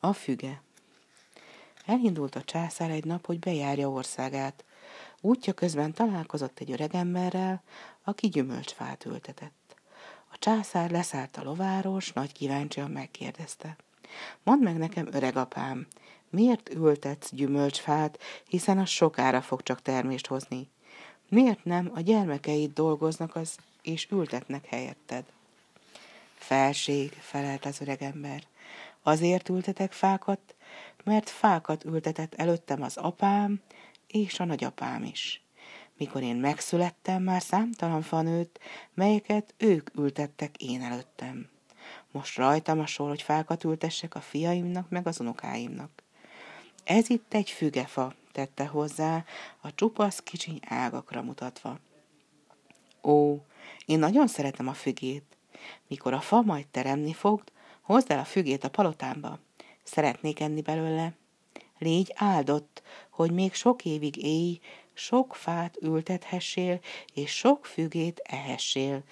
A füge. Elindult a császár egy nap, hogy bejárja országát. Útja közben találkozott egy öreg emberrel, aki gyümölcsfát ültetett. A császár leszállt a lováról, s nagy kíváncsian megkérdezte. Mondd meg nekem, öreg apám, miért ültetsz gyümölcsfát, hiszen az sokára fog csak termést hozni? Miért nem a gyermekeid dolgoznak az, és ültetnek helyetted? Felség, felelt az öregember, azért ültetek fákat, mert fákat ültetett előttem az apám és a nagyapám is. Mikor én megszülettem, már számtalan fa nőtt, melyeket ők ültettek én előttem. Most rajtam a sor, hogy fákat ültessek a fiaimnak, meg az unokáimnak. Ez itt egy fügefa, tette hozzá, a csupasz kicsiny ágakra mutatva. Ó, én nagyon szeretem a fügét. Mikor a fa majd teremni fog, hozd el a fügét a palotámba. Szeretnék enni belőle. Légy áldott, hogy még sok évig élj, sok fát ültethessél, és sok fügét ehessél,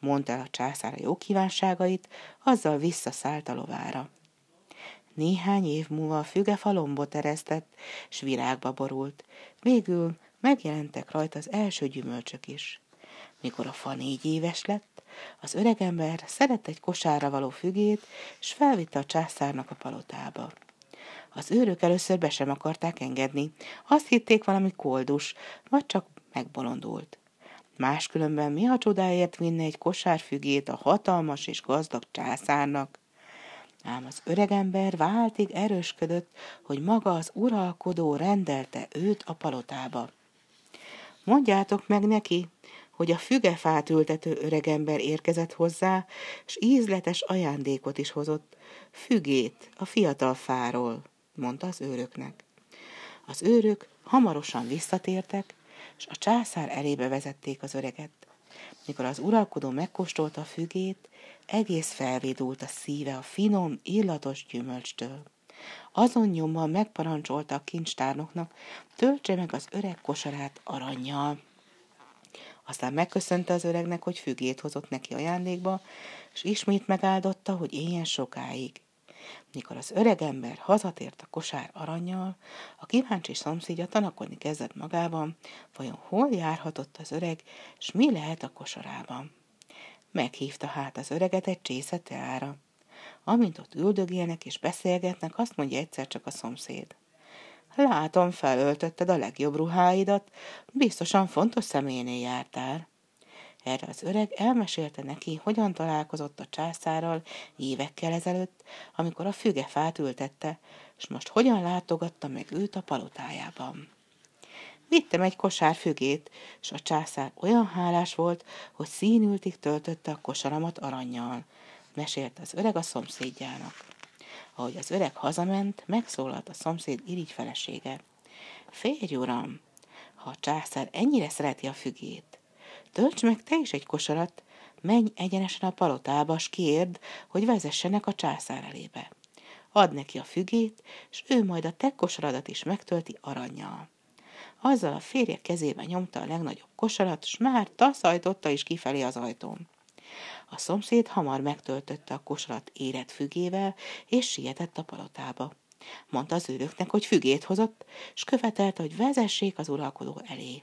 mondta el a császár a jó kívánságait, azzal visszaszállt a lovára. Néhány év múlva a fügefa lombot eresztett, s virágba borult. Végül megjelentek rajta az első gyümölcsök is. Mikor a fa 4 éves lett, az öregember szedett egy kosárra való fügét, s felvitte a császárnak a palotába. Az őrök először be sem akarták engedni, azt hitték valami koldus, vagy csak megbolondult. Máskülönben mi a csodáért vinne egy kosár fügét a hatalmas és gazdag császárnak? Ám az öregember váltig erősködött, hogy maga az uralkodó rendelte őt a palotába. Mondjátok meg neki, hogy a fügefát ültető öregember érkezett hozzá, s ízletes ajándékot is hozott, fügét a fiatal fáról, mondta az őröknek. Az őrök hamarosan visszatértek, s a császár elébe vezették az öreget. Mikor az uralkodó megkóstolta a fügét, egész felvédult a szíve a finom, illatos gyümölcstől. Azon nyomban megparancsolta a kincstárnoknak, töltse meg az öreg kosarát arannyal. Aztán megköszönte az öregnek, hogy fügét hozott neki ajándékba, és ismét megáldotta, hogy éljen sokáig. Mikor az öregember hazatért a kosár arannyal, a kíváncsi szomszédja tanakodni kezdett magában, vajon hol járhatott az öreg, s mi lehet a kosarában. Meghívta hát az öreget egy csésze teára. Amint ott üldögélnek és beszélgetnek, azt mondja egyszer csak a szomszéd. Látom, felöltötted a legjobb ruháidat, biztosan fontos személynél jártál. Erre az öreg elmesélte neki, hogyan találkozott a császárral évekkel ezelőtt, amikor a fügefát ültette, és most hogyan látogatta meg őt a palotájában. Vittem egy kosár fügét, és a császár olyan hálás volt, hogy színültig töltötte a kosaramat arannyal, mesélte az öreg a szomszédjának. Ahogy az öreg hazament, megszólalt a szomszéd irigy felesége. Férj, uram, ha a császár ennyire szereti a fügét, tölts meg te is egy kosarat, menj egyenesen a palotába, s kérd, hogy vezessenek a császár elébe. Add neki a fügét, s ő majd a te kosaradat is megtölti arannyal. Azzal a férje kezébe nyomta a legnagyobb kosarat, s már taszajtotta is kifelé az ajtón. A szomszéd hamar megtöltötte a kosarat érett fügével, és sietett a palotába. Mondta az őröknek, hogy fügét hozott, s követelte, hogy vezessék az uralkodó elé.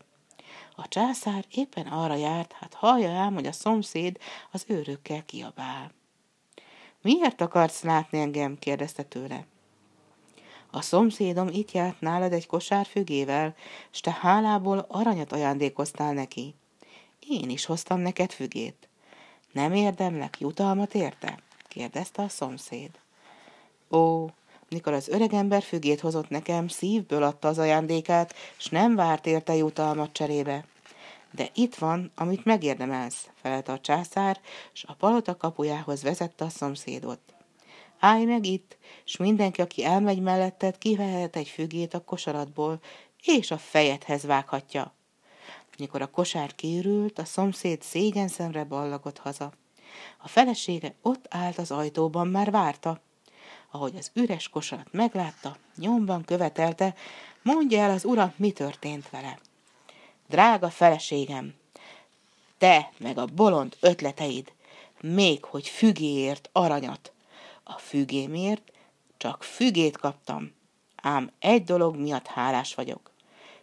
A császár éppen arra járt, hát hallja ám, hogy a szomszéd az őrökkel kiabál. Miért akarsz látni engem? kérdezte tőle. A szomszédom itt járt nálad egy kosár fügével, s te hálából aranyat ajándékoztál neki. Én is hoztam neked fügét. Nem érdemlek jutalmat érte? kérdezte a szomszéd. Ó, mikor az öregember fügét hozott nekem, szívből adta az ajándékát, s nem várt érte jutalmat cserébe. De itt van, amit megérdemelsz, felelte a császár, s a palota kapujához vezette a szomszédot. Állj meg itt, s mindenki, aki elmegy melletted, kivehet egy fügét a kosaratból, és a fejedhez vághatja. Mikor a kosár kiürült, a szomszéd szégyenszemre ballagott haza. A felesége ott állt az ajtóban, már várta. Ahogy az üres kosarat meglátta, nyomban követelte, mondja el az uram, mi történt vele. Drága feleségem, te meg a bolond ötleteid, még hogy fügéért aranyat. A fügémért Csak fügét kaptam, ám egy dolog miatt hálás vagyok.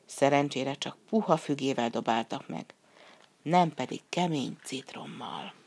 Szerencsére csak puha fügével dobáltak meg, nem pedig kemény citrommal.